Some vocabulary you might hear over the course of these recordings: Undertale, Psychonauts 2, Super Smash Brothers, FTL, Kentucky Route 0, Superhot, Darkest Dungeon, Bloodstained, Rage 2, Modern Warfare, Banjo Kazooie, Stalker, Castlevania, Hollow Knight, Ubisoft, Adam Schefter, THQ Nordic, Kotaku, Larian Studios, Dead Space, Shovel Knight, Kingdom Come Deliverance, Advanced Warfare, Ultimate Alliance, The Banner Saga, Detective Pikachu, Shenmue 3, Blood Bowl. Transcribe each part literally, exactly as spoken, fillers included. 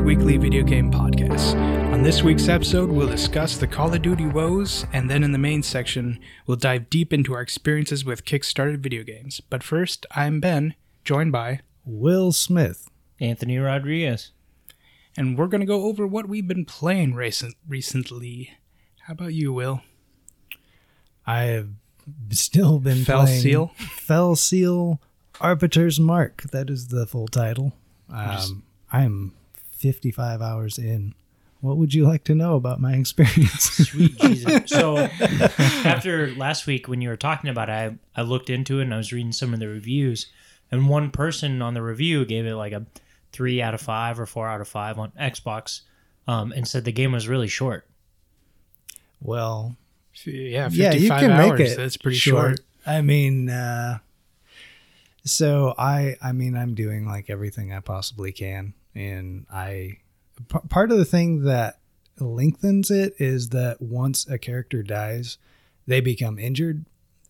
Ward Weekly Video Game Podcast. On this week's episode, we'll discuss the Call of Duty woes, and then in the main section, we'll dive deep into our experiences with Kickstarter video games. But first, I'm Ben, joined by Will Smith, Anthony Rodriguez, and we're going to go over what we've been playing recent- recently. How about you, Will? I have still been Fell playing Seal? Fell Seal Arbiter's Mark. That is the full title. Um, I'm fifty-five hours in. What would you like to know about my experience? Sweet Jesus. So after last week when you were talking about it, I, I looked into it and I was reading some of the reviews, and one person on the review gave it like a three out of five or four out of five on Xbox, um, and said the game was really short. Well, yeah, fifty-five yeah, you can hours, make it that's pretty short. short. I mean, uh, so I, I mean, I'm doing like everything I possibly can, and I... Part of the thing that lengthens it is that once a character dies, they become injured.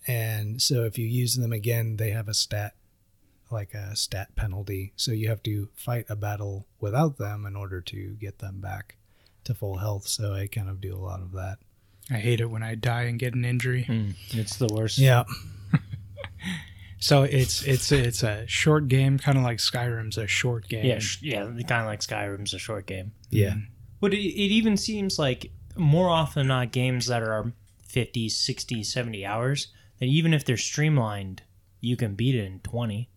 And so if you use them again, they have a stat, like a stat penalty. So you have to fight a battle without them in order to get them back to full health. So I kind of do a lot of that. I hate it when I die and get an injury. Mm, it's the worst. Yeah. So it's it's it's a short game, kind of like Skyrim's a short game. Yeah, sh- yeah, kind of like Skyrim's a short game. Yeah. But it, it even seems like more often than not, games that are fifty, sixty, seventy hours, that even if they're streamlined, you can beat it in twenty.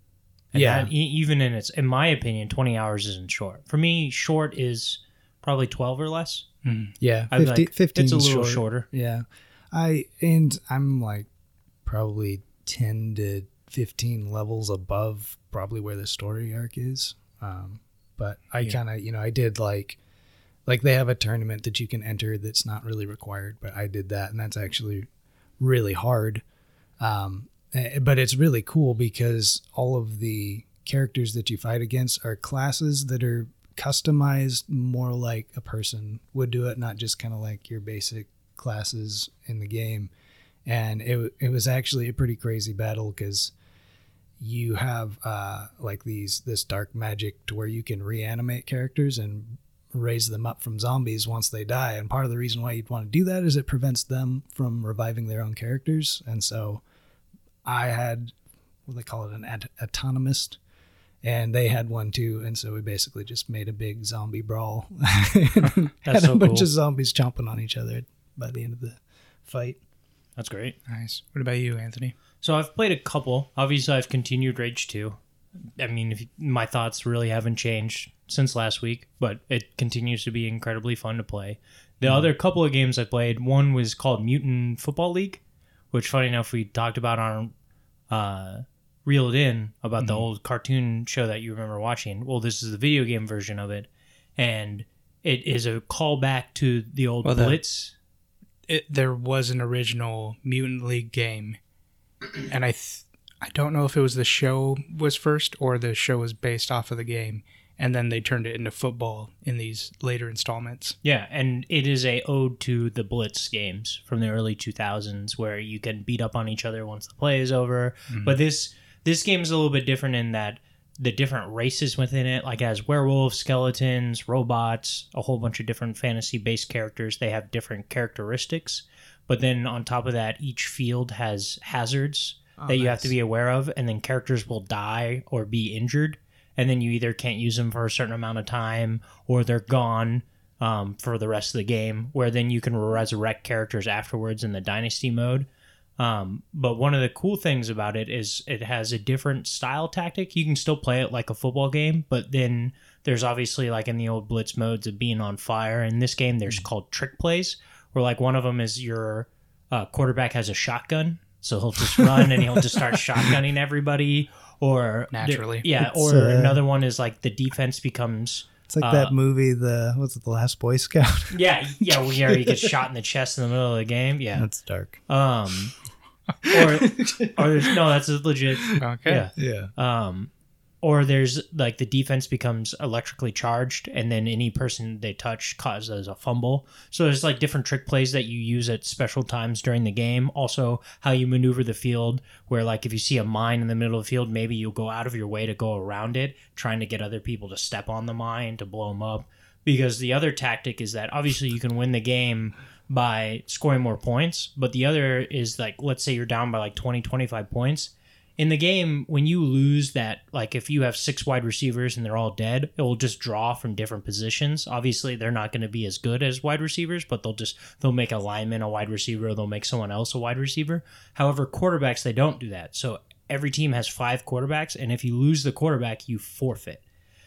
And yeah. That, even in its, in my opinion, twenty hours isn't short. For me, short is probably twelve or less. Mm. Yeah, fifteen. Like, fifteen it's a little short. shorter. Yeah, I and I'm like probably ten to fifteen levels above probably where the story arc is. Um, but I yeah. kind of, you know, I did like, like they have a tournament that you can enter that's not really required, but I did that, and that's actually really hard. Um, but it's really cool because all of the characters that you fight against are classes that are customized more like a person would do it, not just kind of like your basic classes in the game. And it it was actually a pretty crazy battle because you have uh, like these this dark magic to where you can reanimate characters and raise them up from zombies once they die. And part of the reason why you'd want to do that is it prevents them from reviving their own characters. And so I had, well, they call it an at- autonomist, and they had one too. And so we basically just made a big zombie brawl. and That's had so a bunch cool. of zombies chomping on each other by the end of the fight. That's great. Nice. What about you, Anthony? So I've played a couple. Obviously, I've continued Rage two. I mean, if you, my thoughts really haven't changed since last week, but it continues to be incredibly fun to play. The mm-hmm. other couple of games I played, one was called Mutant Football League, which, funny enough, we talked about on uh, Reel It In, about mm-hmm. the old cartoon show that you remember watching. Well, this is the video game version of it, and it is a callback to the old well, Blitz. That- It, there was an original Mutant League game, and I th- I don't know if it was the show was first or the show was based off of the game, and then they turned it into football in these later installments. Yeah, and it is a ode to the Blitz games from the early two thousands where you can beat up on each other once the play is over. Mm-hmm. But this this game is a little bit different in that the different races within it, like as werewolves, skeletons, robots, a whole bunch of different fantasy-based characters. They have different characteristics. But then on top of that, each field has hazards oh, that you nice. have to be aware of, and then characters will die or be injured, and then you either can't use them for a certain amount of time or they're gone um, for the rest of the game, where then you can resurrect characters afterwards in the dynasty mode. Um, but one of the cool things about it is it has a different style tactic. You can still play it like a football game, but then there's obviously, like in the old Blitz modes, of being on fire. In this game, there's called trick plays, where like one of them is your uh, quarterback has a shotgun, so he'll just run and he'll just start shotgunning everybody. Or naturally, the, yeah. Or uh, another one is like the defense becomes. It's like uh, that movie, the what's it, The Last Boy Scout? yeah, yeah, where well, he gets shot in the chest in the middle of the game. Yeah, that's dark. Um. or, or there's, no, that's legit. Okay. Yeah. yeah. Um, Or there's like the defense becomes electrically charged, and then any person they touch causes a fumble. So there's like different trick plays that you use at special times during the game. Also, how you maneuver the field, where like if you see a mine in the middle of the field, maybe you'll go out of your way to go around it, trying to get other people to step on the mine to blow them up. Because the other tactic is that obviously you can win the game by scoring more points, but the other is like, let's say you're down by like twenty, twenty-five points. In the game, when you lose that, like if you have six wide receivers and they're all dead, it will just draw from different positions. Obviously, they're not going to be as good as wide receivers, but they'll just, they'll make a lineman a wide receiver, or they'll make someone else a wide receiver. However, quarterbacks, they don't do that. So every team has five quarterbacks, and if you lose the quarterback, you forfeit.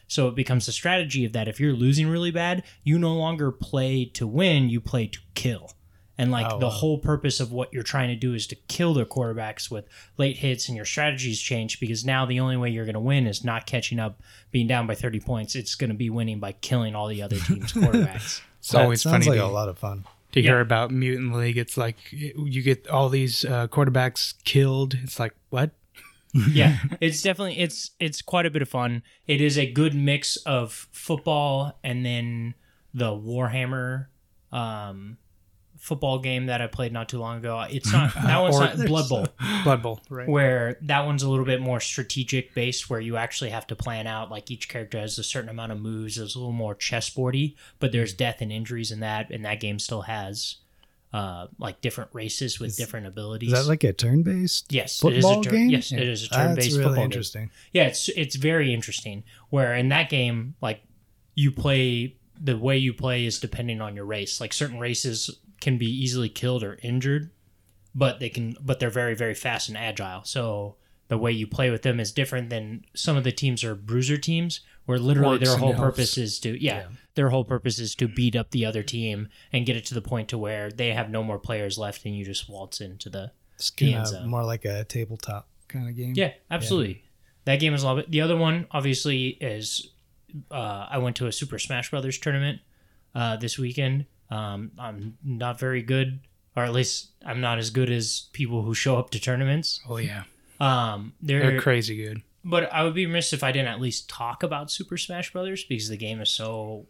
So it becomes the strategy of that if you're losing really bad, you no longer play to win, you play to kill. And like oh, the wow. whole purpose of what you're trying to do is to kill their quarterbacks with late hits, and your strategies change because now the only way you're going to win is not catching up, being down by thirty points. It's going to be winning by killing all the other team's quarterbacks. It's so always funny. Like to, a lot of fun to yeah. hear about Mutant League. It's like you get all these uh, quarterbacks killed. It's like, what? Yeah, it's definitely it's it's quite a bit of fun. It is a good mix of football and then the Warhammer. Um, football game that I played not too long ago. It's not that one's not Blood Bowl. Blood Bowl, right? Where that one's a little bit more strategic based, where you actually have to plan out. Like each character has a certain amount of moves. It's a little more chessboardy, but there's death and injuries in that, and that game still has uh like different races with is, different abilities. Is that like a turn-based? Yes, it is a tur- game? Yes, yeah. It is a turn-based That's really football interesting. Game. Yeah, it's it's very interesting. Where in that game, like you play the way you play is depending on your race. Like certain races can be easily killed or injured, but they can but they're very, very fast and agile. So the way you play with them is different than some of the teams are bruiser teams where literally Works their whole purpose is to yeah, yeah, their whole purpose is to beat up the other team and get it to the point to where they have no more players left and you just waltz into the, the end zone. More like a tabletop kind of game. Yeah, absolutely. Yeah. That game is a lot of, the other one obviously is uh, I went to a Super Smash Brothers tournament uh, this weekend. Um, I'm not very good, or at least I'm not as good as people who show up to tournaments. Oh yeah, um, they're, they're crazy good. But I would be remiss if I didn't at least talk about Super Smash Brothers because the game is so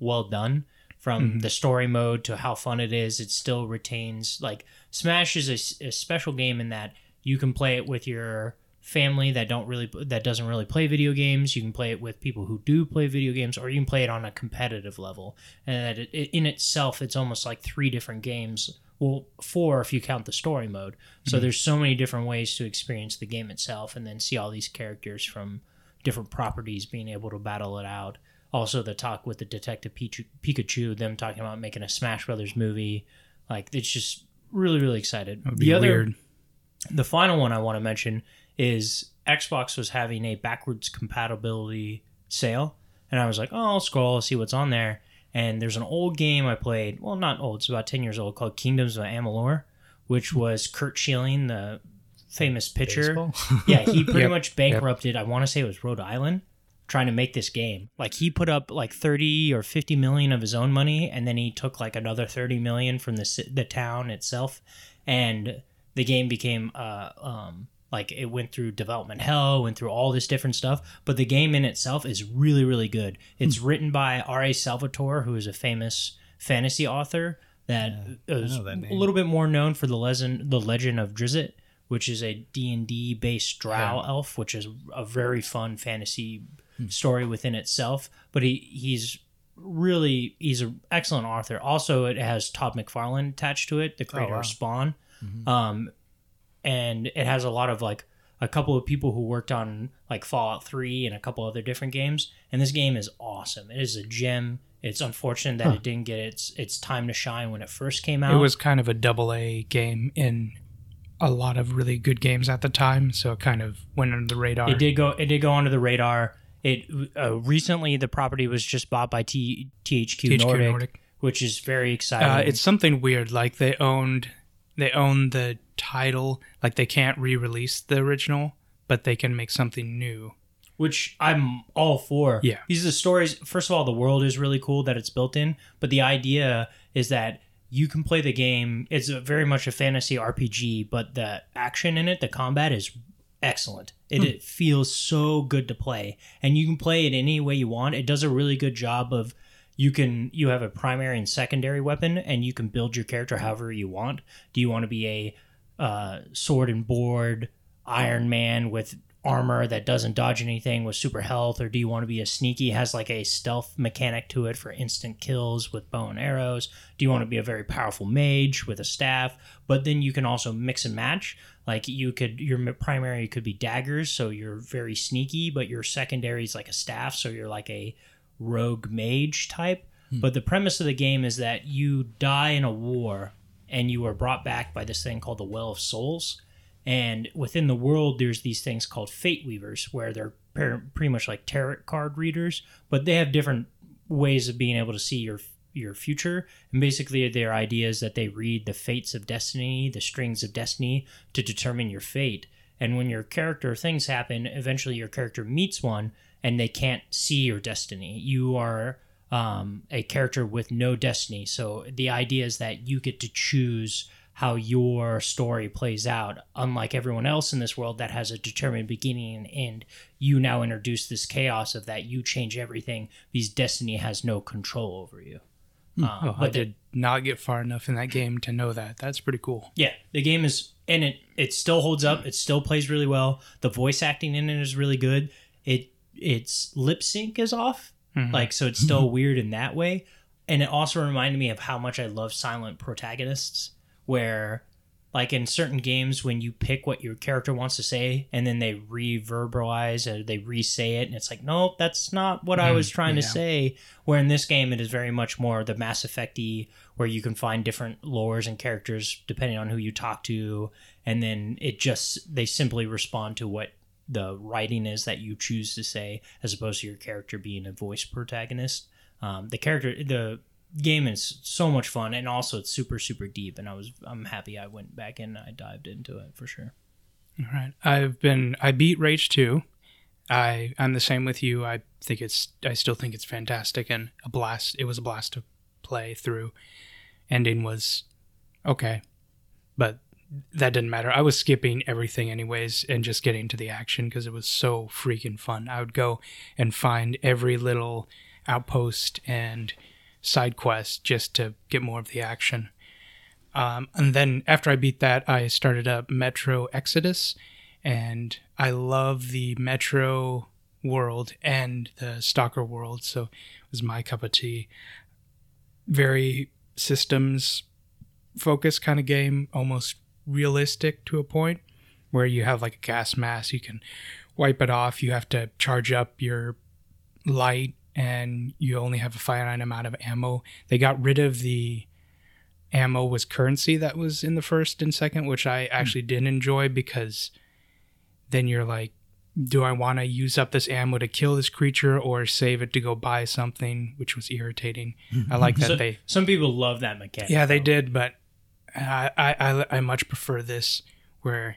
well done. From mm-hmm. the story mode to how fun it is, it still retains like Smash is a, a special game in that you can play it with your family that don't really that doesn't really play video games. You can play it with people who do play video games, or you can play it on a competitive level. And that it, in itself, it's almost like three different games. Well, four if you count the story mode. So mm-hmm. there's so many different ways to experience the game itself, and then see all these characters from different properties being able to battle it out. Also, the talk with the Detective Pikachu, them talking about making a Smash Brothers movie. Like it's just really, really excited. That would be the other, weird. The final one I want to mention is Xbox was having a backwards compatibility sale. And I was like, oh, I'll scroll, I'll see what's on there. And there's an old game I played, well, not old, it's about ten years old, called Kingdoms of Amalur, which was Kurt Schilling, the famous pitcher. Yeah, he pretty yep, much bankrupted, yep. I want to say it was Rhode Island, trying to make this game. Like he put up like thirty or fifty million of his own money, and then he took like another thirty million from the, the town itself. And the game became... Uh, um, Like, it went through development hell, went through all this different stuff. But the game in itself is really, really good. It's mm. written by R A Salvatore, who is a famous fantasy author that yeah, is that a little bit more known for the, lezen, the Legend of Drizzt, which is a D and D-based drow yeah. elf, which is a very fun fantasy mm. story within itself. But he he's... really he's an excellent author. Also, it has Todd McFarlane attached to it, the creator oh, wow. of Spawn. Mm-hmm. Um And it has a lot of like a couple of people who worked on like Fallout three and a couple other different games. And this game is awesome. It is a gem. It's unfortunate that huh. it didn't get its its time to shine when it first came out. It was kind of a double A game in a lot of really good games at the time. So it kind of went under the radar. It did go. It did go under the radar. It uh, recently the property was just bought by T, THQ, THQ Nordic, Nordic, which is very exciting. Uh, it's something weird. Like they owned. They own the title, like they can't re-release the original, but they can make something new. Which I'm all for. Yeah. These are the stories. First of all, the world is really cool that it's built in, but the idea is that you can play the game. It's a very much a fantasy R P G, but the action in it, the combat is excellent. It, mm. it feels so good to play, and you can play it any way you want. It does a really good job of you can you have a primary and secondary weapon, and you can build your character however you want. Do you want to be a uh, sword and board Iron Man with armor that doesn't dodge anything with super health, or do you want to be a sneaky, has like a stealth mechanic to it for instant kills with bow and arrows? Do you want to be a very powerful mage with a staff? But then you can also mix and match. Like you could, your primary could be daggers, so you're very sneaky, but your secondary is like a staff, so you're like a rogue mage type. Hmm. But the premise of the game is that you die in a war and you are brought back by this thing called the Well of Souls. And within the world, there's these things called Fate Weavers, where they're per- pretty much like tarot card readers, but they have different ways of being able to see your your future. And basically, their idea is that they read the fates of destiny, the strings of destiny, to determine your fate. And when your character, things happen, eventually your character meets one, and they can't see your destiny. You are um, a character with no destiny. So the idea is that you get to choose how your story plays out. Unlike everyone else in this world that has a determined beginning and end, you now introduce this chaos of that you change everything because destiny has no control over you. Mm. Um, oh, but I the, did not get far enough in that game to know that. That's pretty cool. Yeah, the game is, and it, it still holds up. It still plays really well. The voice acting in it is really good. It Its lip sync is off, mm-hmm. like so it's still weird in that way. And it also reminded me of how much I love silent protagonists, where like in certain games when you pick what your character wants to say and then they reverbalize or they re-say it and it's like, nope, that's not what mm, I was trying yeah. to say. Where in this game it is very much more the Mass Effect-y, where you can find different lores and characters depending on who you talk to, and then it just, they simply respond to what the writing is that you choose to say, as opposed to your character being a voice protagonist. Um, the character, the game is so much fun, and also it's super super deep, and I was I'm happy I went back in and I dived into it for sure. All right, I've been I beat Rage two. I I'm the same with you. I think it's I still think it's fantastic and a blast. It was a blast to play through. Ending was okay, but that didn't matter. I was skipping everything anyways and just getting to the action because it was so freaking fun. I would go and find every little outpost and side quest just to get more of the action. Um, and then after I beat that, I started up Metro Exodus, and I love the Metro world and the Stalker world, so it was my cup of tea. Very systems focused kind of game, almost realistic to a point where you have like a gas mask, you can wipe it off, you have to charge up your light, and you only have a finite amount of ammo. They got rid of the ammo was currency that was in the first and second, which I actually mm. didn't enjoy, because then you're like, do I want to use up this ammo to kill this creature or save it to go buy something, which was irritating. I like that. So, they some people love that mechanic. Yeah, they though. did, but I, I I much prefer this, where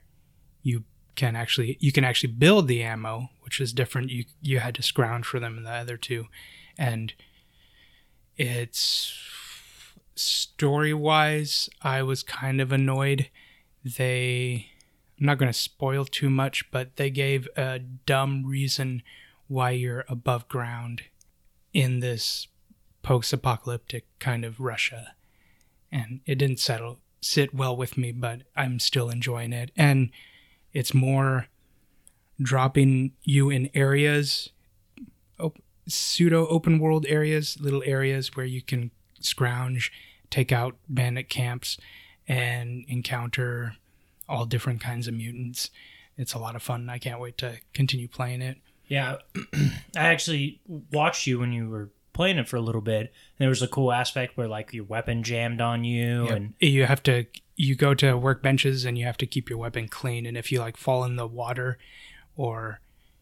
you can actually you can actually build the ammo, which is different. You you had to scrounge for them in the other two, and it's story wise, I was kind of annoyed. They, I'm not going to spoil too much, but they gave a dumb reason why you're above ground in this post-apocalyptic kind of Russia, and it didn't settle sit well with me. But I'm still enjoying it, and it's more dropping you in areas, op- pseudo open world areas, little areas where you can scrounge, take out bandit camps, and encounter all different kinds of mutants. It's a lot of fun. I can't wait to continue playing it. Yeah, I actually watched you when you were playing it for a little bit, and there was a cool aspect where like your weapon jammed on you. Yep. And you have to you go to workbenches and you have to keep your weapon clean, and if you like fall in the water or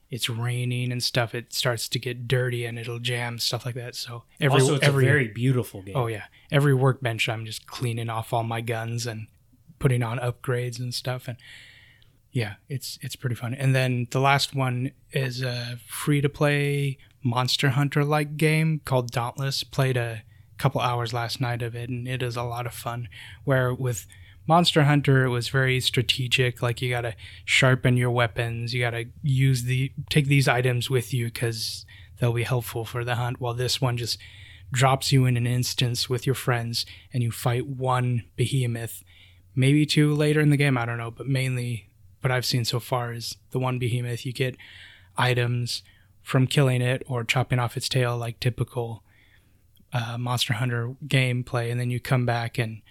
it's raining and stuff, it starts to get dirty and it'll jam, stuff like that. So every also, it's every a very beautiful game. Oh yeah, every workbench I'm just cleaning off all my guns and putting on upgrades and stuff, and yeah, it's it's pretty fun. And then the last one is a free to play Monster Hunter like game called Dauntless. Played a couple hours last night of it, and it is a lot of fun, where with Monster Hunter, it was very strategic. Like, you got to sharpen your weapons. You got to use the take these items with you because they'll be helpful for the hunt. While this one just drops you in an instance with your friends and you fight one behemoth, maybe two later in the game. I don't know, but mainly what I've seen so far is the one behemoth. You get items from killing it or chopping off its tail, like typical uh, Monster Hunter gameplay. And then you come back and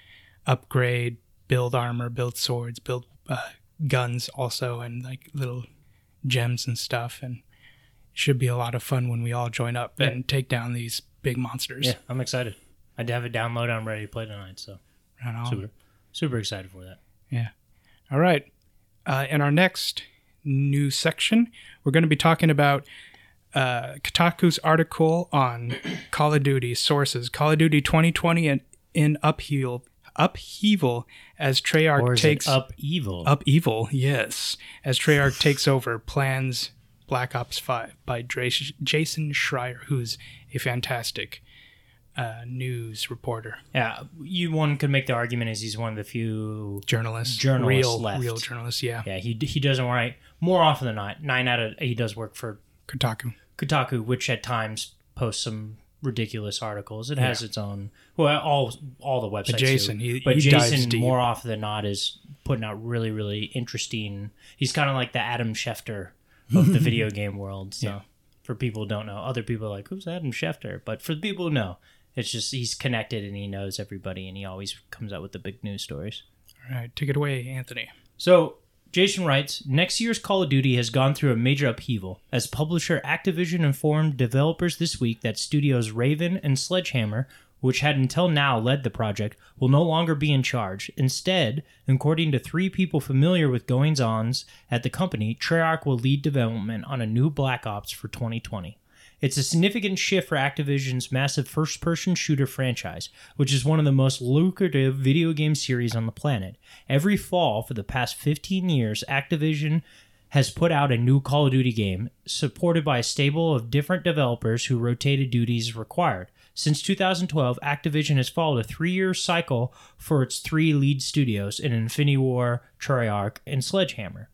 upgrade, build armor, build swords, build uh, guns also, and like little gems and stuff. And it should be a lot of fun when we all join up yeah. and take down these big monsters. Yeah, I'm excited. I have it downloaded. I'm ready to play tonight. So right on. Super, super excited for that. Yeah. All right. Uh, in our next news section, we're going to be talking about uh, Kotaku's article on Call of Duty sources. Call of Duty twenty twenty in, in upheaval, upheaval as Treyarch or is takes it up evil. Up evil, yes. As Treyarch takes over, plans Black Ops five by Drace, Jason Schreier, who's a fantastic uh, news reporter. Yeah, you one could make the argument is he's one of the few journalists, journalists real, left. real journalists. Yeah, yeah. He he doesn't write more often than not. Nine out of he does work for Kotaku. Kotaku, which at times posts some ridiculous articles. It has yeah. its own. Well, all all the websites. But Jason, do. He, but he Jason more often than not is putting out really really interesting. He's kind of like the Adam Schefter of the video game world. So yeah. for people who don't know, other people are like, who's Adam Schefter? But for the people who know, it's just he's connected and he knows everybody and he always comes out with the big news stories. All right, take it away, Anthony. So Jason writes, next year's Call of Duty has gone through a major upheaval as publisher Activision informed developers this week that studios Raven and Sledgehammer, which had until now led the project, will no longer be in charge. Instead, according to three people familiar with goings-ons at the company, Treyarch will lead development on a new Black Ops for twenty twenty. It's a significant shift for Activision's massive first-person shooter franchise, which is one of the most lucrative video game series on the planet. Every fall for the past fifteen years, Activision has put out a new Call of Duty game, supported by a stable of different developers who rotated duties required. Since two thousand twelve, Activision has followed a three-year cycle for its three lead studios in Infinity Ward, Treyarch, and Sledgehammer.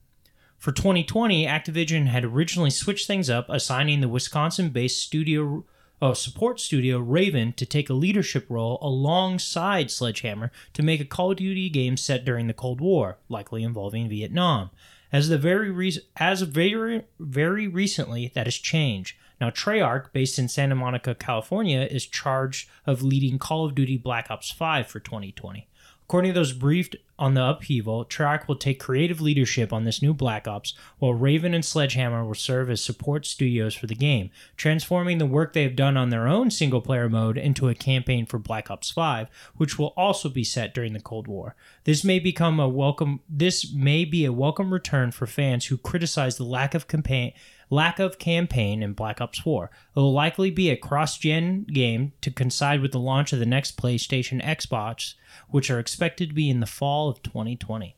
For twenty twenty, Activision had originally switched things up, assigning the Wisconsin-based studio, oh, support studio Raven to take a leadership role alongside Sledgehammer to make a Call of Duty game set during the Cold War, likely involving Vietnam. As the very re- as very very recently, that has changed. Now, Treyarch, based in Santa Monica, California, is charged of leading Call of Duty Black Ops five for twenty twenty. According to those briefed on the upheaval, Treyarch will take creative leadership on this new Black Ops, while Raven and Sledgehammer will serve as support studios for the game, transforming the work they have done on their own single-player mode into a campaign for Black Ops five, which will also be set during the Cold War. This may become a welcome. This may be a welcome return for fans who criticize the lack of campaign. Lack of campaign in Black Ops four. It will likely be a cross-gen game to coincide with the launch of the next PlayStation, Xbox, which are expected to be in the fall of twenty twenty.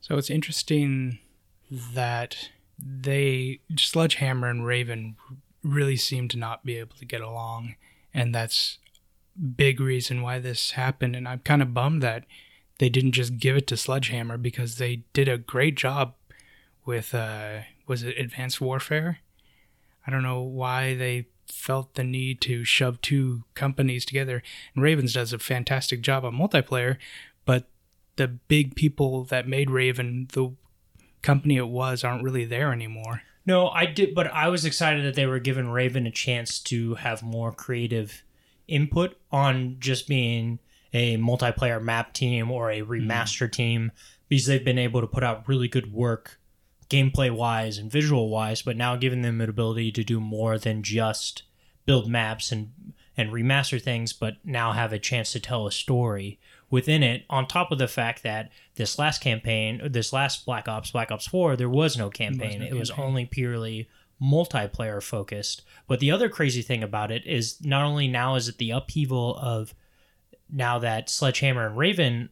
So it's interesting that they, Sledgehammer and Raven, really seem to not be able to get along, and that's a big reason why this happened, and I'm kind of bummed that they didn't just give it to Sledgehammer because they did a great job with... Uh, was it Advanced Warfare? I don't know why they felt the need to shove two companies together. And Ravens does a fantastic job on multiplayer, but the big people that made Raven the company it was aren't really there anymore. No, I did, but I was excited that they were giving Raven a chance to have more creative input on just being a multiplayer map team or a remaster mm-hmm. team, because they've been able to put out really good work gameplay-wise and visual-wise, but now giving them the ability to do more than just build maps and and remaster things, but now have a chance to tell a story within it, on top of the fact that this last campaign, this last Black Ops, Black Ops four, there was no campaign. It was, no campaign. It was only purely multiplayer-focused. But the other crazy thing about it is not only now is it the upheaval of now that Sledgehammer and Raven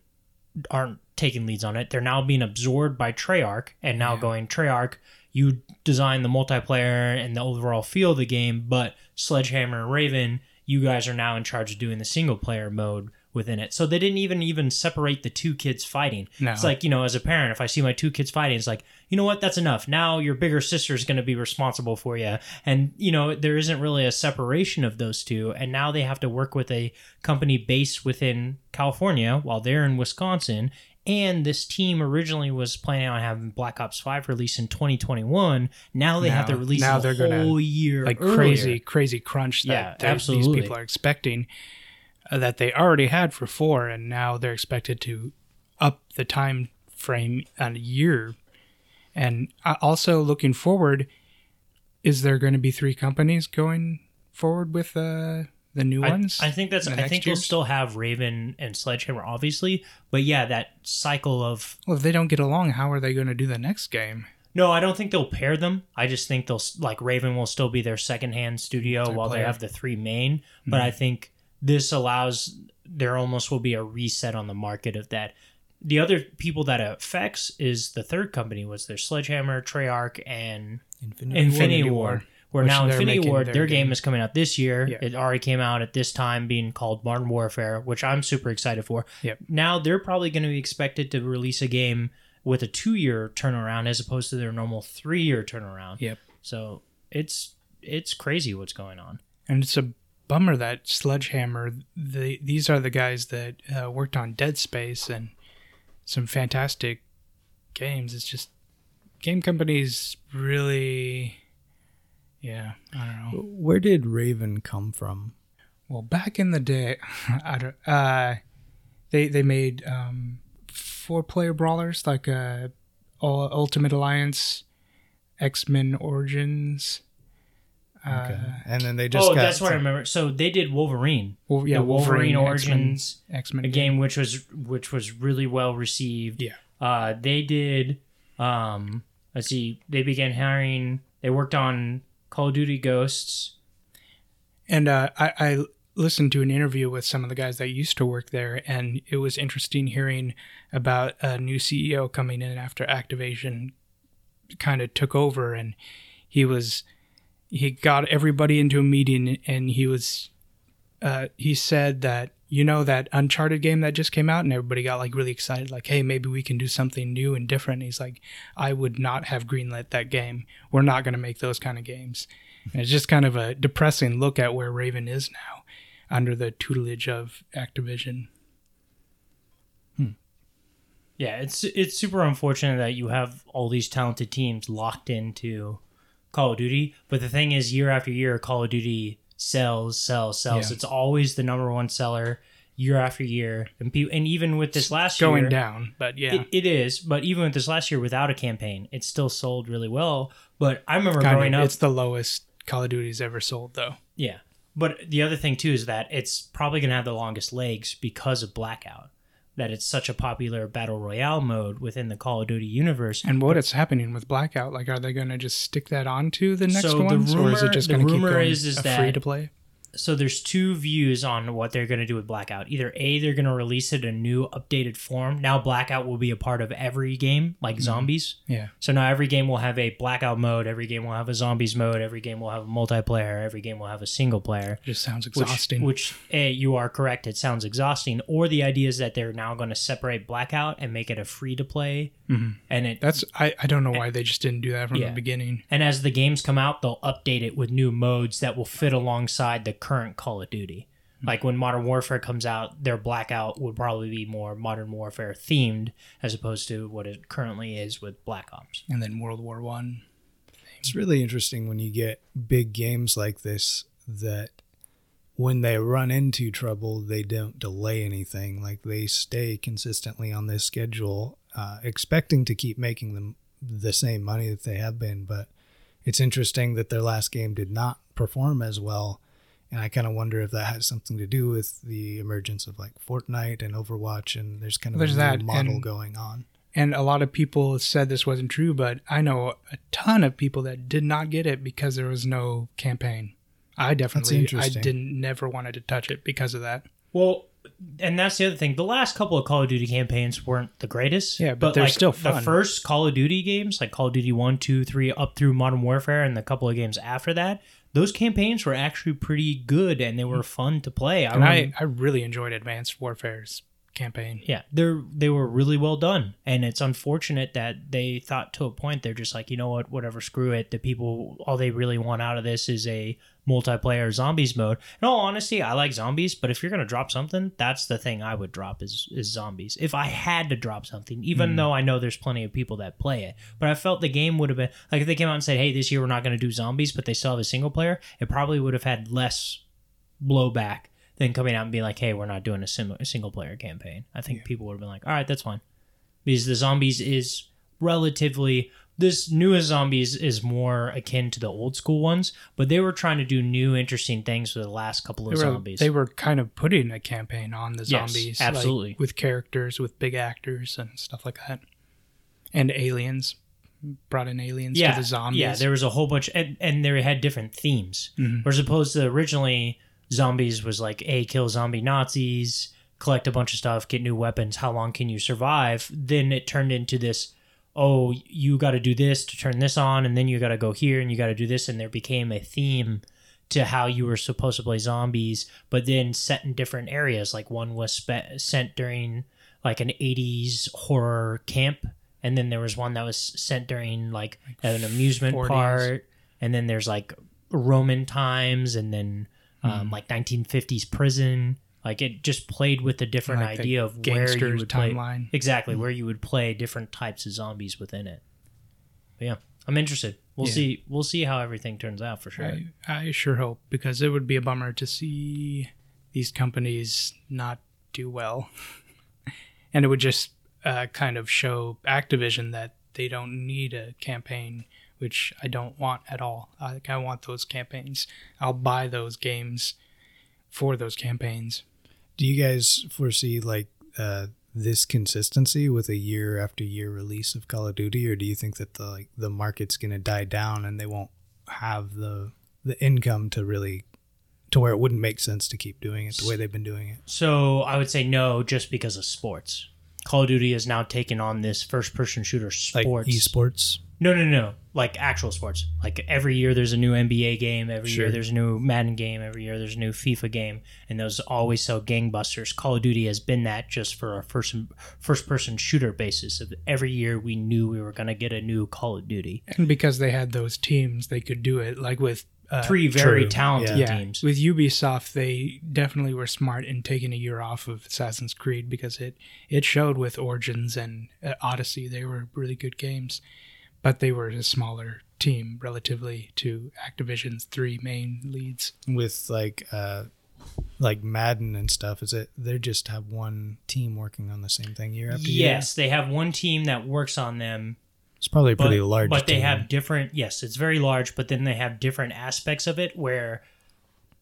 aren't taking leads on it, they're now being absorbed by Treyarch, and now yeah. going Treyarch, you design the multiplayer and the overall feel of the game, but Sledgehammer and Raven, you guys are now in charge of doing the single player mode, within it. So they didn't even even separate the two kids fighting. No. It's like, you know, as a parent, if I see my two kids fighting, it's like, you know what, that's enough. Now your bigger sister is going to be responsible for you. And, you know, there isn't really a separation of those two. And now they have to work with a company based within California while they're in Wisconsin. And this team originally was planning on having Black Ops five release in twenty twenty-one. Now they now, have to release now the they're whole gonna, year like earlier. Crazy, crazy crunch that yeah, these people are expecting uh, that they already had for four, and now they're expected to up the time frame a year. And also looking forward, is there going to be three companies going forward with uh the new ones? I, I think that's. I think you'll still have Raven and Sledgehammer, obviously, but yeah, that cycle of. Well, if they don't get along, how are they going to do the next game? No, I don't think they'll pair them. I just think they'll like Raven will still be their secondhand studio their while player. They have the three main. Mm-hmm. But I think this allows there almost will be a reset on the market of that. The other people that it affects is the third company was their Sledgehammer, Treyarch, and Infinity, Infinity Ward. War. Where now Infinity Ward, their, their game. game is coming out this year. Yeah. It already came out at this time being called Modern Warfare, which I'm super excited for. Yep. Now they're probably going to be expected to release a game with a two-year turnaround as opposed to their normal three-year turnaround. Yep. So it's it's crazy what's going on. And it's a bummer that Sledgehammer, the, these are the guys that uh, worked on Dead Space and some fantastic games. It's just game companies really... Yeah, I don't know. Where did Raven come from? Well, back in the day, I don't. Uh, they they made um, four player brawlers like uh, Ultimate Alliance, X-Men Origins. Uh, okay. And then they just. Oh, got that's what I remember. So they did Wolverine. Well, yeah, the Wolverine, Wolverine Origins X-Men, X-Men a game, game which was which was really well received. Yeah. Uh, they did. Um, let's see. They began hiring. They worked on. Call of Duty Ghosts. And uh, I, I listened to an interview with some of the guys that used to work there, and it was interesting hearing about a new C E O coming in after Activision kind of took over, and he was he got everybody into a meeting, and he was uh, he said that, you know, that Uncharted game that just came out, and everybody got like really excited, like, hey, maybe we can do something new and different. And he's like, I would not have greenlit that game. We're not going to make those kind of games. And it's just kind of a depressing look at where Raven is now under the tutelage of Activision. Hmm. Yeah, it's it's super unfortunate that you have all these talented teams locked into Call of Duty. But the thing is, year after year, Call of Duty... Sells, sells, sells. Yeah. It's always the number one seller year after year. And pe- and even with this last year... Going down, but yeah. It, it is, but even with this last year without a campaign, it still sold really well. But I remember kind growing of, up... It's the lowest Call of Duty's ever sold, though. Yeah. But the other thing, too, is that it's probably going to have the longest legs because of Blackout. That it's such a popular battle royale mode within the Call of Duty universe. And what is happening with Blackout? Like, are they going to just stick that on to the next so one? Or is it just going to keep going is, is a that, free to play? So there's two views on what they're going to do with Blackout. Either A, they're going to release it in a new updated form. Now Blackout will be a part of every game, like mm-hmm. zombies. Yeah. So now every game will have a Blackout mode. Every game will have a zombies mode. Every game will have a multiplayer. Every game will have a single player. It just sounds exhausting. Which, which A, you are correct. It sounds exhausting. Or the idea is that they're now going to separate Blackout and make it a free-to-play. Mm-hmm. And it that's I, I don't know why and, they just didn't do that from yeah. the beginning. And as the games come out, they'll update it with new modes that will fit alongside the current Call of Duty. Like when Modern Warfare comes out, their Blackout would probably be more Modern Warfare themed as opposed to what it currently is with Black Ops. And then World War One. It's really interesting when you get big games like this that when they run into trouble, they don't delay anything. Like they stay consistently on this schedule, uh, expecting to keep making them the same money that they have been. But it's interesting that their last game did not perform as well. And I kind of wonder if that has something to do with the emergence of like Fortnite and Overwatch, and there's kind of there's a that model and, going on. And a lot of people said this wasn't true, but I know a ton of people that did not get it because there was no campaign. I definitely, I didn't never wanted to touch it because of that. Well, and that's the other thing. The last couple of Call of Duty campaigns weren't the greatest. Yeah, but, but they're like still fun. The first Call of Duty games, like Call of Duty one, two, three, up through Modern Warfare and the couple of games after that, those campaigns were actually pretty good and they were fun to play. I and I, I really enjoyed Advanced Warfare's campaign. Yeah, they're they were really well done, and it's unfortunate that they thought to a point they're just like, you know what, whatever, screw it. The people, all they really want out of this is a multiplayer zombies mode. In all honesty, I like zombies, but if you're gonna drop something, that's the thing I would drop is is zombies. If I had to drop something, even mm. though I know there's plenty of people that play it, but I felt the game would have been like, if they came out and said, hey, this year we're not going to do zombies, but they still have a single player, it probably would have had less blowback than coming out and being like, hey, we're not doing a, sim- a single-player campaign. I think yeah. people would have been like, all right, that's fine. Because the zombies is relatively... This newest zombies is more akin to the old-school ones, but they were trying to do new, interesting things for the last couple of they were, zombies. They were kind of putting a campaign on the zombies. Yes, absolutely. Like, with characters, with big actors, and stuff like that. And aliens. Brought in aliens yeah, to the zombies. Yeah, there was a whole bunch... And, and they had different themes. Mm-hmm. Whereas opposed to originally... Zombies was like, A, kill zombie Nazis, collect a bunch of stuff, get new weapons, how long can you survive? Then it turned into this, oh, you got to do this to turn this on, and then you got to go here, and you got to do this, and there became a theme to how you were supposed to play zombies, but then set in different areas. Like one was spe- sent during like an eighties horror camp, and then there was one that was sent during like, like an amusement forties. Park, and then there's like Roman times, and then... Um, like nineteen fifties prison, like it just played with a different like idea of where you would play timeline. Exactly where you would play different types of zombies within it. But yeah, I'm interested. We'll yeah. see. We'll see how everything turns out for sure. I, I sure hope, because it would be a bummer to see these companies not do well, and it would just uh, kind of show Activision that they don't need a campaign. Which I don't want at all. I, I want those campaigns. I'll buy those games for those campaigns. Do you guys foresee like uh, this consistency with a year after year release of Call of Duty, or do you think that the like, the market's going to die down and they won't have the the income to really to where it wouldn't make sense to keep doing it the way they've been doing it? So I would say no, just because of sports. Call of Duty has now taken on this first-person shooter sports. Like esports? No, no, no. Like actual sports. Like every year there's a new N B A game. Every sure. year there's a new Madden game. Every year there's a new FIFA game. And those always sell gangbusters. Call of Duty has been that just for a first, first-person shooter basis. Every year we knew we were going to get a new Call of Duty. And because they had those teams, they could do it. Like with... Uh, Three very true. talented yeah. teams. Yeah. With Ubisoft, they definitely were smart in taking a year off of Assassin's Creed, because it, it showed with Origins and uh, Odyssey. They were really good games, but they were a smaller team relatively to Activision's three main leads. With like uh, like Madden and stuff, is it they just have one team working on the same thing year after yes, year? Yes, they have one team that works on them. It's probably a pretty but, large But team. They have different... Yes, it's very large, but then they have different aspects of it where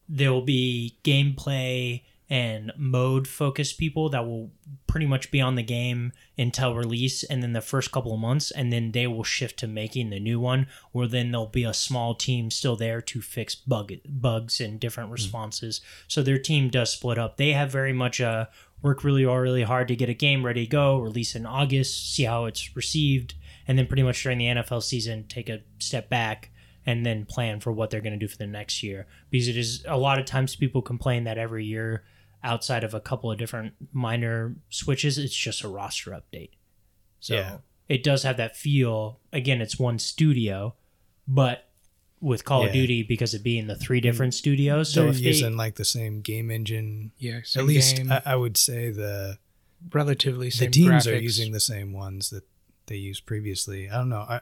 there'll be gameplay and mode-focused people that will pretty much be on the game until release and then the first couple of months, and then they will shift to making the new one, or then there'll be a small team still there to fix bug, bugs and different responses. Mm-hmm. So their team does split up. They have very much a work really, really hard to get a game ready to go, release in August, see how it's received, and then pretty much during the N F L season, take a step back and then plan for what they're going to do for the next year. Because it is a lot of times people complain that every year, outside of a couple of different minor switches, it's just a roster update. So yeah. it does have that feel. Again, it's one studio, but with Call yeah. of Duty, because it being the three different studios. So they're if using they, like the same game engine, yeah, same at least game. I, I would say the relatively same the teams graphics. Are using the same ones that they used previously. I don't know. I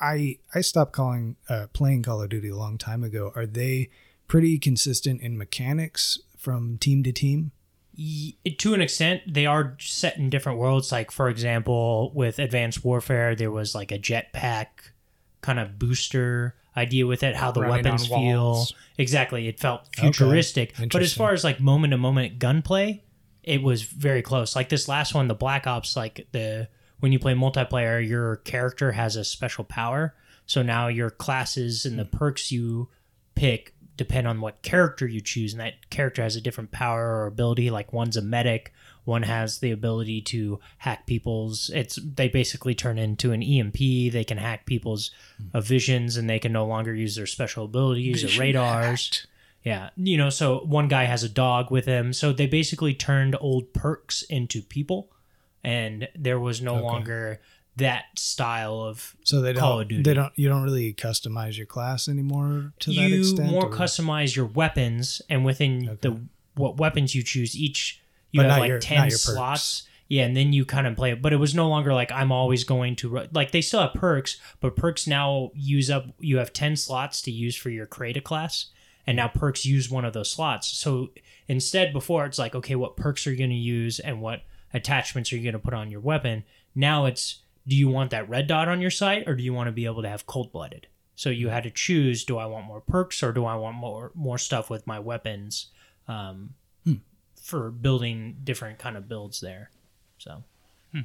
I, I stopped calling uh, playing Call of Duty a long time ago. Are they pretty consistent in mechanics from team to team? Y- to an extent, they are set in different worlds. Like, for example, with Advanced Warfare, there was like a jetpack kind of booster idea with it, how the Running weapons feel. Exactly. It felt futuristic. Okay. But as far as like moment-to-moment gunplay, it was very close. Like this last one, the Black Ops, like the... When you play multiplayer, your character has a special power. So now your classes and the perks you pick depend on what character you choose, and that character has a different power or ability. Like, one's a medic, one has the ability to hack people's, it's they basically turn into an E M P, they can hack people's uh, visions, and they can no longer use their special abilities Vision or radars. Hacked. Yeah, you know, so one guy has a dog with him, so they basically turned old perks into people, and there was no okay. longer that style of so they Call don't, of Duty. They don't, you don't really customize your class anymore to you that extent? You more customize your weapons, and within okay. the what weapons you choose, each... You but have like your, ten slots. Yeah, and then you kind of play it. But it was no longer like I'm always going to... Like, they still have perks, but perks now use up... You have ten slots to use for your create a class, and now perks use one of those slots. So instead, before, it's like, okay, what perks are you going to use and what attachments are you going to put on your weapon? Now it's, do you want that red dot on your sight, or do you want to be able to have cold-blooded? So you had to choose, do I want more perks, or do I want more, more stuff with my weapons? Um... for building different kind of builds there. So, hmm.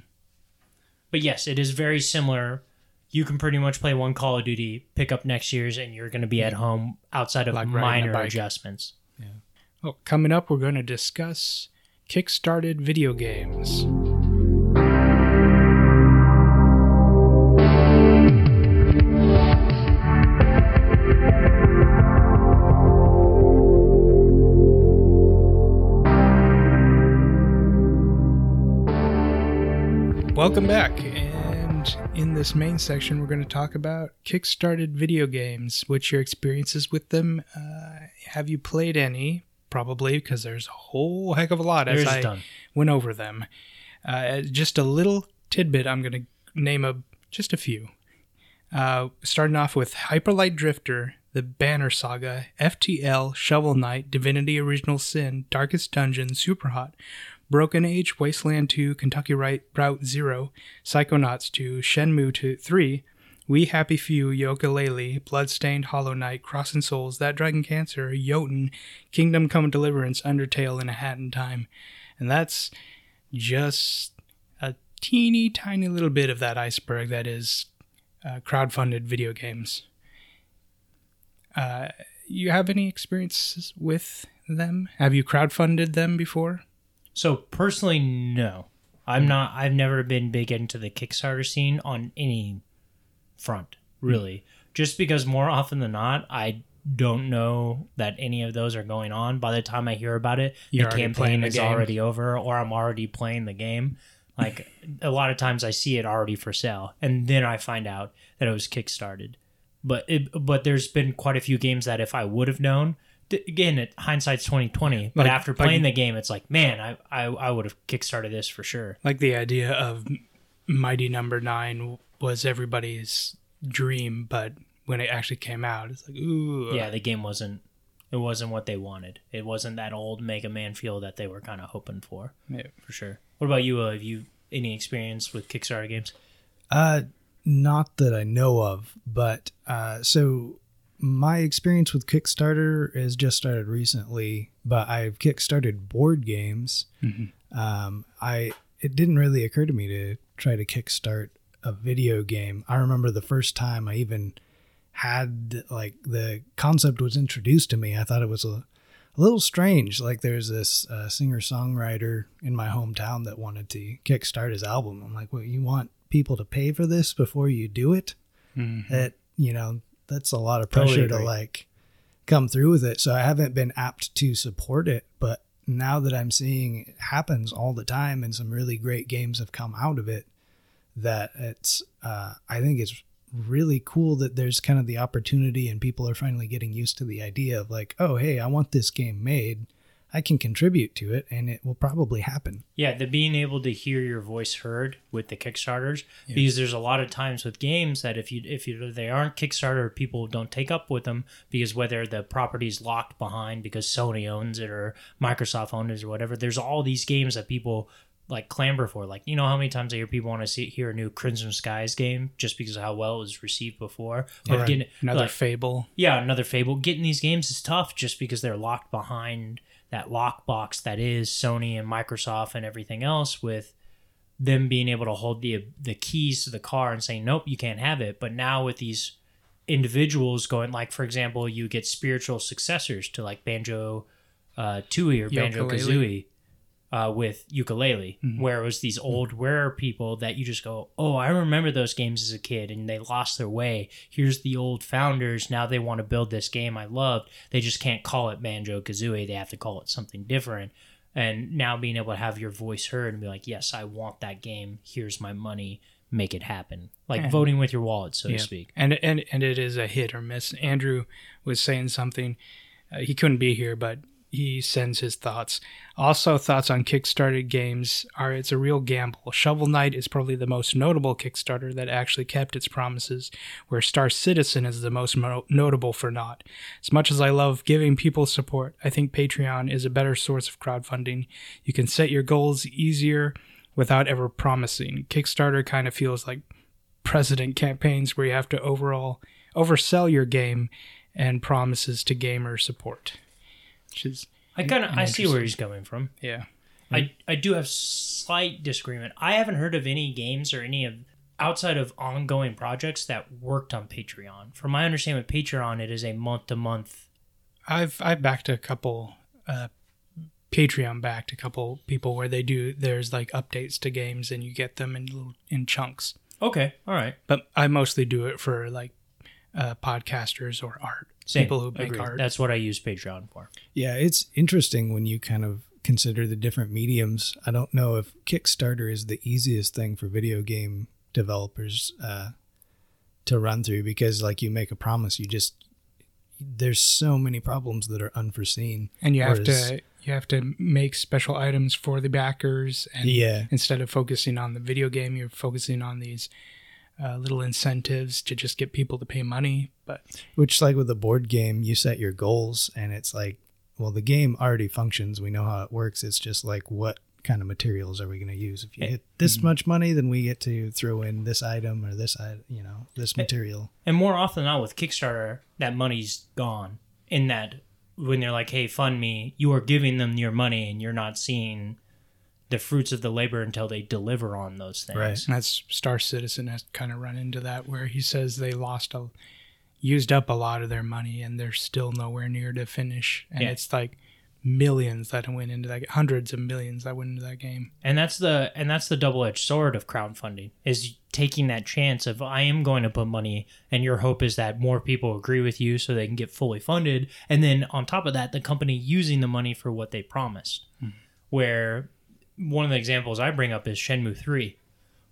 But yes, it is very similar. You can pretty much play one Call of Duty, pick up next year's, and you're going to be at home outside of like minor adjustments. Yeah. Well, coming up, we're going to discuss Kickstarted video games. Welcome back, and in this main section, we're going to talk about Kickstarted video games, what's your experiences with them. Uh, have you played any? Probably, because there's a whole heck of a lot as Here's I done. went over them. Uh, just a little tidbit, I'm going to name a, just a few. Uh, starting off with Hyper Light Drifter, The Banner Saga, F T L, Shovel Knight, Divinity Original Sin, Darkest Dungeon, Superhot, Broken Age, Wasteland two, Kentucky Route Zero, Psychonauts two, Shenmue two, three, We Happy Few, Yooka-Laylee, Bloodstained, Hollow Knight, Cross and Souls, That Dragon Cancer, Jotun, Kingdom Come Deliverance, Undertale, and A Hat in Time. And that's just a teeny tiny little bit of that iceberg that is uh, crowdfunded video games. Uh, you have any experiences with them? Have you crowdfunded them before? So personally, no, I'm not. I've never been big into the Kickstarter scene on any front, really. Mm-hmm. Just because more often than not, I don't know that any of those are going on. By the time I hear about it, You're the campaign the is game. already over, or I'm already playing the game. Like a lot of times, I see it already for sale, and then I find out that it was kickstarted. But it, but there's been quite a few games that if I would have known. Again, it, hindsight's twenty twenty, but like, after playing like, the game, it's like, man, I I, I would have kickstarted this for sure. Like the idea of Mighty Number Nine was everybody's dream, but when it actually came out, it's like, ooh. Yeah, the game wasn't, it wasn't what they wanted. It wasn't that old Mega Man feel that they were kind of hoping for, yeah. for sure. What about you? Uh, have you any experience with Kickstarter games? Uh, not that I know of, but uh, so... My experience with Kickstarter has just started recently, but I've kickstarted board games. Mm-hmm. Um, I it didn't really occur to me to try to kickstart a video game. I remember the first time I even had like the concept was introduced to me. I thought it was a, a little strange. Like there's this uh, singer songwriter in my hometown that wanted to kickstart his album. I'm like, well, you want people to pay for this before you do it? Mm-hmm. That you know. That's a lot of pressure totally to like come through with it. So I haven't been apt to support it, but now that I'm seeing it happens all the time and some really great games have come out of it, that it's, uh, I think it's really cool that there's kind of the opportunity and people are finally getting used to the idea of like, oh, hey, I want this game made. I can contribute to it and it will probably happen. Yeah. The being able to hear your voice heard with the Kickstarters, yeah. because there's a lot of times with games that if you, if you, they aren't Kickstarter, people don't take up with them because whether the property's locked behind because Sony owns it or Microsoft owns it or whatever, there's all these games that people like clamber for. Like, you know, how many times I hear people want to see, hear a new Crimson Skies game just because of how well it was received before. Yeah, getting, another like, Fable. Yeah. Another Fable. Getting these games is tough just because they're locked behind that lockbox that is Sony and Microsoft and everything else, with them being able to hold the the keys to the car and saying, nope, you can't have it. But now with these individuals going, like, for example, you get spiritual successors to like Banjo uh, Tooie or Banjo Kazooie uh, with Yooka-Laylee, mm-hmm. where it was these old rare people that you just go, oh, I remember those games as a kid and they lost their way. Here's the old founders. Now they want to build this game I loved. They just can't call it Banjo Kazooie. They have to call it something different. And now being able to have your voice heard and be like, yes, I want that game. Here's my money. Make it happen. Like and, voting with your wallet, so yeah. to speak. And, and and it is a hit or miss. Andrew was saying something. Uh, he couldn't be here, but he sends his thoughts. Also, thoughts on Kickstarter games are it's a real gamble. Shovel Knight is probably the most notable Kickstarter that actually kept its promises, where Star Citizen is the most mo- notable for not. As much as I love giving people support, I think Patreon is a better source of crowdfunding. You can set your goals easier without ever promising. Kickstarter kind of feels like president campaigns where you have to overall oversell your game and promises to gamer support. Which is I kind of I see where he's coming from. Yeah. I, I do have slight disagreement. I haven't heard of any games or any of outside of ongoing projects that worked on Patreon. From my understanding with Patreon, it is a month to month. I've I've backed a couple uh Patreon backed a couple people where they do there's like updates to games and you get them in little in chunks. Okay. All right. But I mostly do it for like uh podcasters or art. Same. People who make art. That's what I use Patreon for. Yeah, it's interesting when you kind of consider the different mediums. I don't know if Kickstarter is the easiest thing for video game developers uh, to run through because, like, you make a promise, you just there's so many problems that are unforeseen, and you have Whereas, to you have to make special items for the backers. And yeah. Instead of focusing on the video game, you're focusing on these. Uh, little incentives to just get people to pay money, but which like with a board game, you set your goals and it's like, well, the game already functions. We know how it works. It's just like, what kind of materials are we going to use? If you hit this mm-hmm. much money, then we get to throw in this item or this, you know, this material. And more often than not with Kickstarter, that money's gone in that when they're like, hey, fund me, you are giving them your money and you're not seeing the fruits of the labor until they deliver on those things. Right. And that's Star Citizen has kind of run into that where he says they lost a, used up a lot of their money and they're still nowhere near to finish. And yeah. It's like millions that went into that, hundreds of millions that went into that game. And that's the, and that's the double-edged sword of crowdfunding is taking that chance of I am going to put money and your hope is that more people agree with you so they can get fully funded. And then on top of that, the company using the money for what they promised mm-hmm. where... One of the examples I bring up is Shenmue three,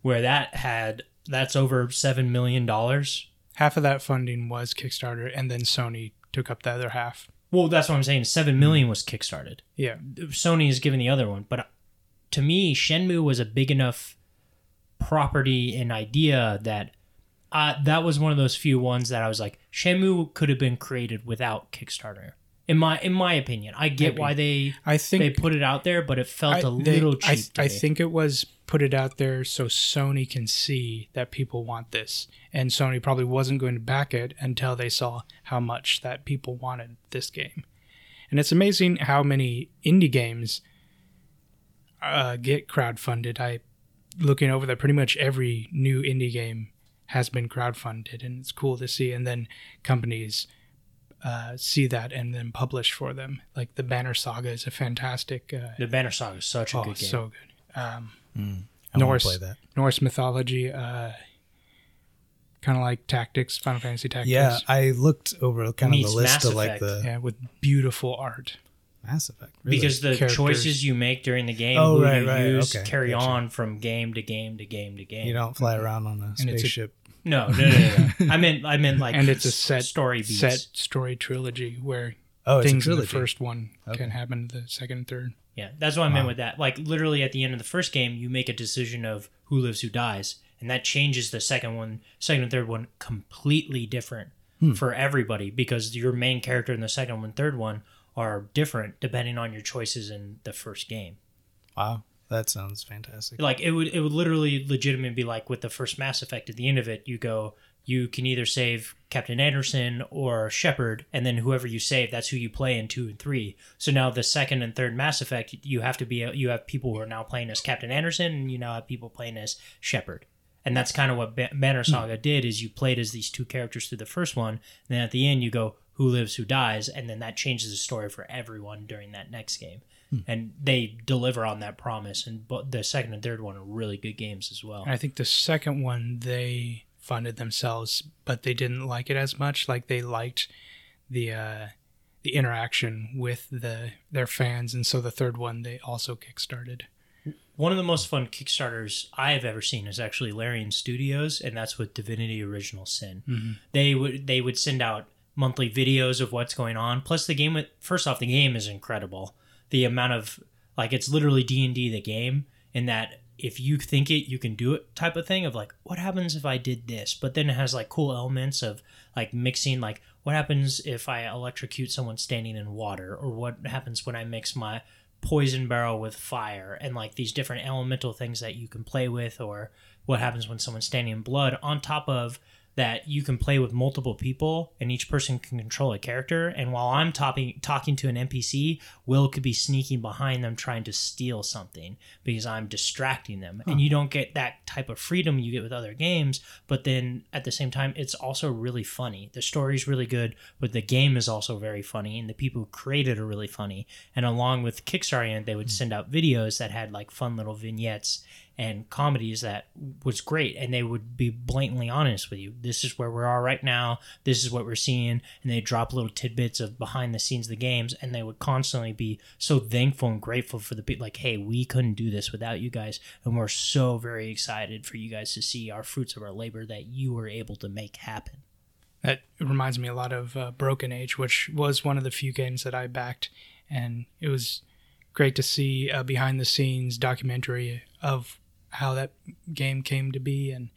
where that had, that's over seven million dollars. Half of that funding was Kickstarter, and then Sony took up the other half. Well, that's what I'm saying. seven million dollars was Kickstarted. Yeah. Sony is giving the other one. But to me, Shenmue was a big enough property and idea that I, that was one of those few ones that I was like, Shenmue could have been created without Kickstarter. In my in my opinion, I get Maybe. why they I think they put it out there, but it felt I, a little they, cheap. I, to I me. think it was put it out there so Sony can see that people want this, and Sony probably wasn't going to back it until they saw how much that people wanted this game. And it's amazing how many indie games uh, get crowdfunded. I looking over that, pretty much every new indie game has been crowdfunded, and it's cool to see. And then companies. Uh, see that and then publish for them. Like The Banner Saga is a fantastic. Uh, the Banner Saga is such a oh, good game. so good. Um, mm, I Norse want to play that. Norse mythology, uh, kind of like Tactics, Final Fantasy Tactics. Yeah, I looked over kind of the list Mass of like Effect. the yeah with beautiful art. Mass Effect, really. Because the Characters. choices you make during the game oh, right, you right. use okay. carry gotcha. on from game to game to game to game. You don't fly around on a spaceship. No, no, no, no. I meant, I meant like, and it's a set story, beats. set story trilogy where oh, things in the first one okay. can happen to the second and third. Yeah, that's what I wow. meant with that. Like, literally, at the end of the first game, you make a decision of who lives, who dies, and that changes the second one, second and third one completely different hmm. for everybody because your main character in the second one, third one are different depending on your choices in the first game. Wow. That sounds fantastic. Like it would, it would literally, legitimately be like with the first Mass Effect. At the end of it, you go, you can either save Captain Anderson or Shepard, and then whoever you save, that's who you play in two and three. So now the second and third Mass Effect, you have to be, you have people who are now playing as Captain Anderson, and you now have people playing as Shepard, And that's kind of what ba- Banner Saga did, is you played as these two characters through the first one, and then at the end you go, who lives, who dies, and then that changes the story for everyone during that next game. Hmm. And they deliver on that promise, and but the second and third one are really good games as well. I think the second one, they funded themselves, but they didn't like it as much. Like, they liked the uh, the interaction with the their fans, and so the third one they also kickstarted. One of the most fun Kickstarters I have ever seen is actually Larian Studios, and that's with Divinity Original Sin. Mm-hmm. They would they would send out monthly videos of what's going on. Plus, the game, first off, the game is incredible. The amount of, like, it's literally D and D the game, in that if you think it, you can do it type of thing of, like, what happens if I did this? But then it has, like, cool elements of, like, mixing, like, what happens if I electrocute someone standing in water? Or what happens when I mix my poison barrel with fire? And, like, these different elemental things that you can play with, or what happens when someone's standing in blood. On top of that, you can play with multiple people, and each person can control a character. And while I'm talking talking to an N P C, Will could be sneaking behind them trying to steal something because I'm distracting them. Huh. And you don't get that type of freedom you get with other games, but then at the same time, it's also really funny. The story's really good, but the game is also very funny, and the people who created it are really funny. And along with Kickstarter, they would send out videos that had, like, fun little vignettes and comedies that was great, and they would be blatantly honest with you. This is where we are right now, this is what we're seeing, and they drop little tidbits of behind the scenes of the games, and they would constantly be so thankful and grateful for the people, like, hey, we couldn't do this without you guys, and we're so very excited for you guys to see our fruits of our labor that you were able to make happen. That reminds me a lot of uh, Broken Age, which was one of the few games that I backed, and it was great to see a behind the scenes documentary of how that game came to be, and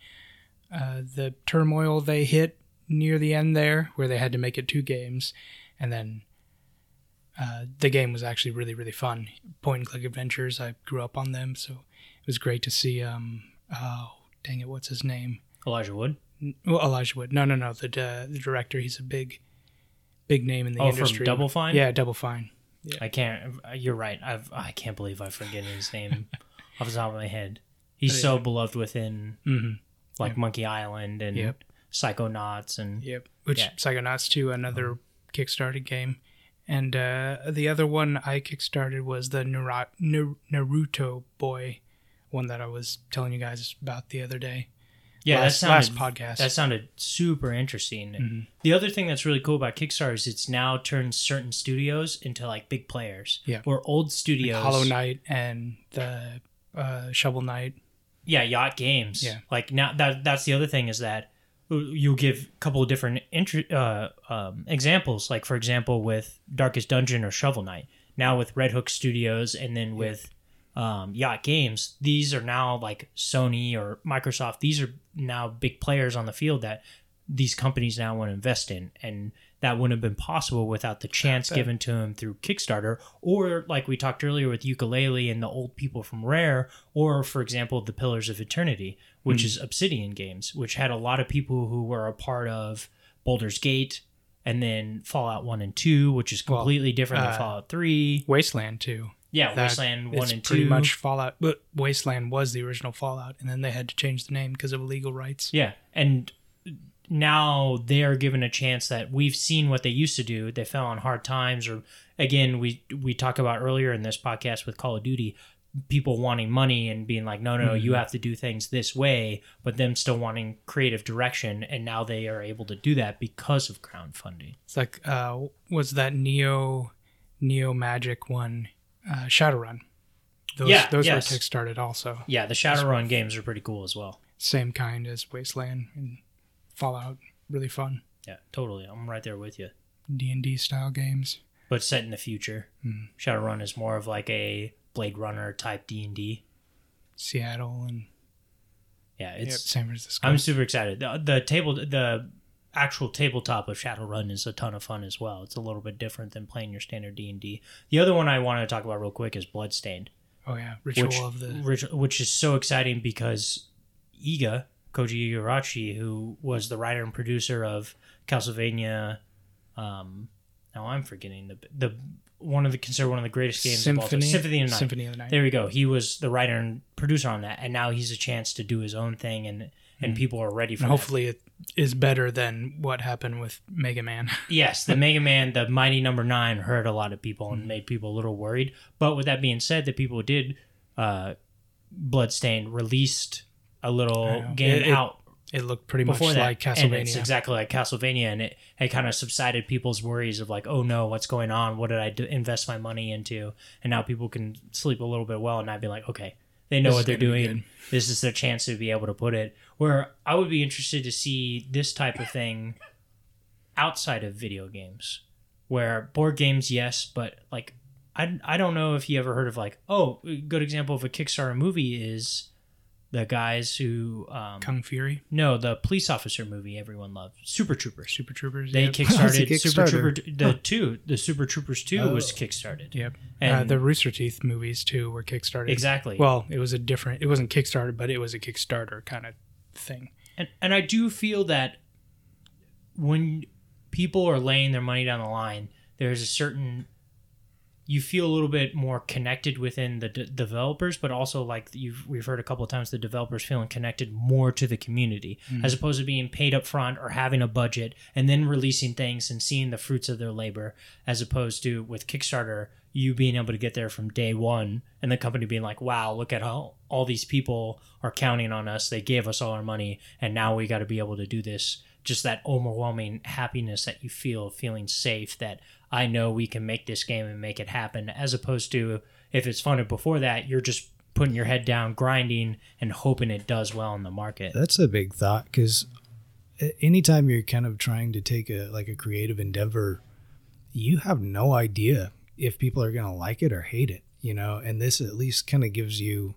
uh, the turmoil they hit near the end there, where they had to make it two games, and then uh, the game was actually really, really fun. Point and click adventures, I grew up on them, so it was great to see. Um, oh, dang it, what's his name? Elijah Wood. Well, Elijah Wood. No, no, no. The uh, the director. He's a big, big name in the oh, industry. Oh, from Double Fine. Yeah, Double Fine. Yeah. I can't. You're right. I've. I can't believe I forget his name off the top of my head. He's so beloved within, mm-hmm. like, yep. Monkey Island and yep. Psychonauts. And Yep, which yeah. Psychonauts two, another oh. Kickstarted game. And uh, the other one I Kickstarted was the Naruto Boy, one that I was telling you guys about the other day. Yeah, last, that sounded, last podcast. That sounded super interesting. Mm-hmm. The other thing that's really cool about Kickstarter is it's now turned certain studios into, like, big players. Yeah. Or old studios. Like Hollow Knight and the uh, Shovel Knight. Yeah, Yacht Games. Yeah. Like, now that that's the other thing, is that you give a couple of different int- uh, um, examples. Like, for example, with Darkest Dungeon or Shovel Knight. Now with Red Hook Studios, and then with um, Yacht Games, these are now, like, Sony or Microsoft. These are now big players on the field that these companies now want to invest in. And that wouldn't have been possible without the chance given to him through Kickstarter, or like we talked earlier with Yooka-Laylee and the old people from Rare, or, for example, The Pillars of Eternity, which mm. is Obsidian Games, which had a lot of people who were a part of Baldur's Gate, and then Fallout one and two, which is completely well, different than uh, Fallout three. Wasteland two. Yeah, that, Wasteland one and two. It's pretty much Fallout, but Wasteland was the original Fallout, and then they had to change the name because of legal rights. Yeah, and now they are given a chance that we've seen what they used to do. They fell on hard times, or again, we we talk about earlier in this podcast with Call of Duty, people wanting money and being like, no, no, mm-hmm. you have to do things this way, but them still wanting creative direction. And now they are able to do that because of crowdfunding. It's like, uh, was that Neo, Neo Magic one, uh, Shadowrun? Those, yeah, those yes. were Kickstarted also. Yeah, the Shadowrun those games are pretty cool as well. Same kind as Wasteland and Fallout, really fun. Yeah, totally. I'm right there with you. D and D style games, but set in the future. Mm. Shadowrun is more of like a Blade Runner type D and D. Seattle and yeah, it's yep, San Francisco. I'm super excited. The, the table, the actual tabletop of Shadowrun is a ton of fun as well. It's a little bit different than playing your standard D and D. The other one I wanted to talk about real quick is Bloodstained. Oh yeah, Ritual which, of the Ritual, which is so exciting because Iga. Koji Igarashi, who was the writer and producer of Castlevania, um, now I'm forgetting the the one of the considered one of the greatest games Symphony, of all time. Symphony of the Night. Symphony of the Night. There we go. He was the writer and producer on that, and now he's a chance to do his own thing, and and people are ready for and hopefully that. It is better than what happened with Mega Man. Yes, the Mega Man, the Mighty Number nine hurt a lot of people and made people a little worried. But with that being said, the people who did uh, Bloodstained released a little game it, out. It, it looked pretty much that. like Castlevania. And it's exactly like Castlevania, and it, it kind of subsided people's worries of like, oh no, what's going on? What did I do- invest my money into? And now people can sleep a little bit well and not be like, okay, they know this what they're doing. This is their chance to be able to put it. Where I would be interested to see this type of thing outside of video games. Where board games, yes, but like I, I don't know if you ever heard of like, oh, a good example of a Kickstarter movie is the guys who... Um, Kung Fury? No, the police officer movie everyone loved. Super Troopers. Super Troopers, They yep. Kickstarted Kickstarter. Super Troopers the huh. two. The Super Troopers two oh. was kickstarted. Yep. And uh, the Rooster Teeth movies, too, were kickstarted. Exactly. Well, it was a different... It wasn't Kickstarter, but it was a Kickstarter kind of thing. And and I do feel that when people are laying their money down the line, there's a certain... You feel a little bit more connected within the d- developers, but also like you've we've heard a couple of times, the developers feeling connected more to the community mm-hmm. as opposed to being paid up front or having a budget and then releasing things and seeing the fruits of their labor, as opposed to with Kickstarter, you being able to get there from day one and the company being like, wow, look at how all these people are counting on us. They gave us all our money and now we got to be able to do this. Just that overwhelming happiness that you feel, feeling safe that I know we can make this game and make it happen, as opposed to if it's funded before that, you're just putting your head down, grinding, and hoping it does well in the market. That's a big thought, because anytime you're kind of trying to take a like a creative endeavor, you have no idea if people are going to like it or hate it, you know, and this at least kind of gives you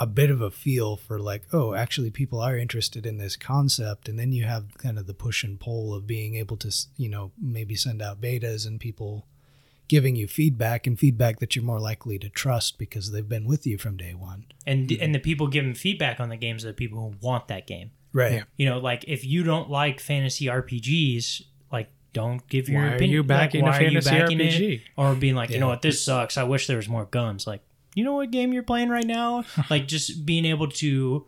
a bit of a feel for like, oh, actually people are interested in this concept. And then you have kind of the push and pull of being able to, you know, maybe send out betas and people giving you feedback and feedback that you're more likely to trust because they've been with you from day one. And the, and the people giving feedback on the games are the people who want that game. Right. Yeah. You know, like if you don't like fantasy R P Gs, like don't give your why opinion. Are you backing like, why a fantasy backing R P G? It? Or being like, yeah. you know what, this sucks. I wish there was more guns. Like, you know what game you're playing right now? Like just being able to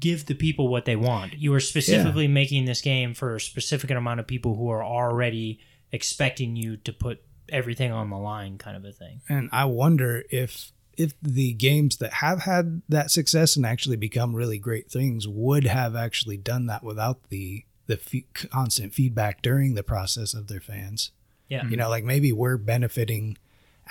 give the people what they want. You are specifically yeah. making this game for a specific amount of people who are already expecting you to put everything on the line, kind of a thing. And I wonder if if the games that have had that success and actually become really great things would have actually done that without the the fe- constant feedback during the process of their fans. Yeah. You know, like maybe we're benefiting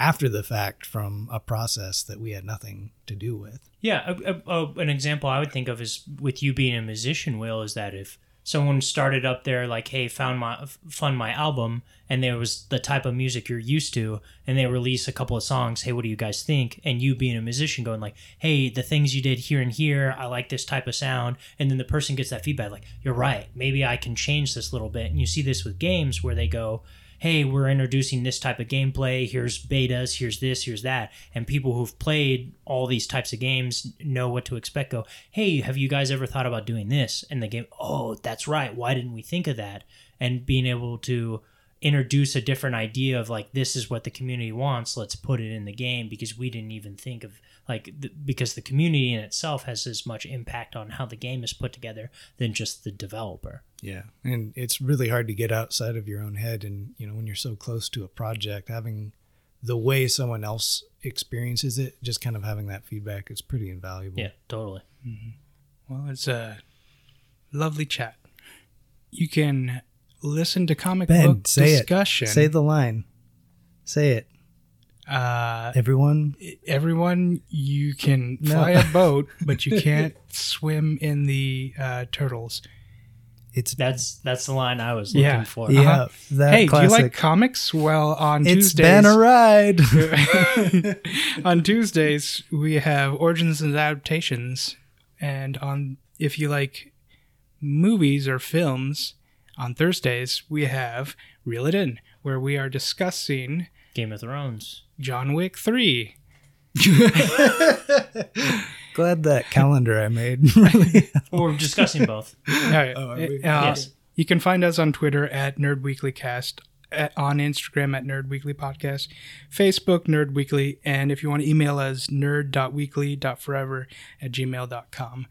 after the fact from a process that we had nothing to do with. Yeah, a, a, a, an example I would think of is with you being a musician, Will, is that if someone started up there like, hey, found my fund my album, and there was the type of music you're used to, and they release a couple of songs, hey, what do you guys think? And you being a musician going like, hey, the things you did here and here, I like this type of sound. And then the person gets that feedback like, you're right, maybe I can change this little bit. And you see this with games where they go, hey, we're introducing this type of gameplay, here's betas, here's this, here's that. And people who've played all these types of games know what to expect. Go, hey, have you guys ever thought about doing this? And the game, oh, that's right, why didn't we think of that? And being able to introduce a different idea of like, this is what the community wants, let's put it in the game, because we didn't even think of, like, th- because the community in itself has as much impact on how the game is put together than just the developer. Yeah, and it's really hard to get outside of your own head, and you know, when you're so close to a project, having the way someone else experiences it, just kind of having that feedback is pretty invaluable. Yeah, totally. Mm-hmm. Well, it's a lovely chat. You can listen to comic ben, book say discussion. It. Say the line. Say it. Uh, everyone, everyone, you can no. fly a boat, but you can't swim in the uh, turtles. It's that's that's the line I was looking yeah, for. Yeah, uh-huh. that hey, classic. Do you like comics? Well, on it's Tuesdays, been a ride. On Tuesdays we have Origins and Adaptations, and on if you like movies or films, on Thursdays we have Reel It In, where we are discussing Game of Thrones, John Wick three. Glad that calendar I made. Really well, we're discussing both. All right. Oh, are we? Uh, yes. You can find us on Twitter at Nerd Weekly Cast, at, on Instagram at Nerd Weekly Podcast, Facebook Nerd Weekly, and if you want to email us, nerd dot weekly dot forever at gmail dot com.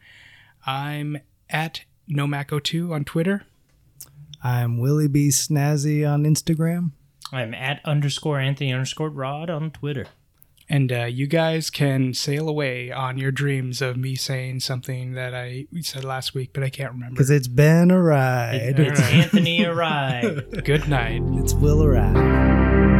I'm at nomac zero two on Twitter. I'm Willie B. Snazzy on Instagram. I'm at underscore Anthony underscore Rod on Twitter. And uh, you guys can sail away on your dreams of me saying something that I said last week, but I can't remember. Because it's been a ride. It's, been a ride. It's Anthony a ride. Good night. It's Will a ride.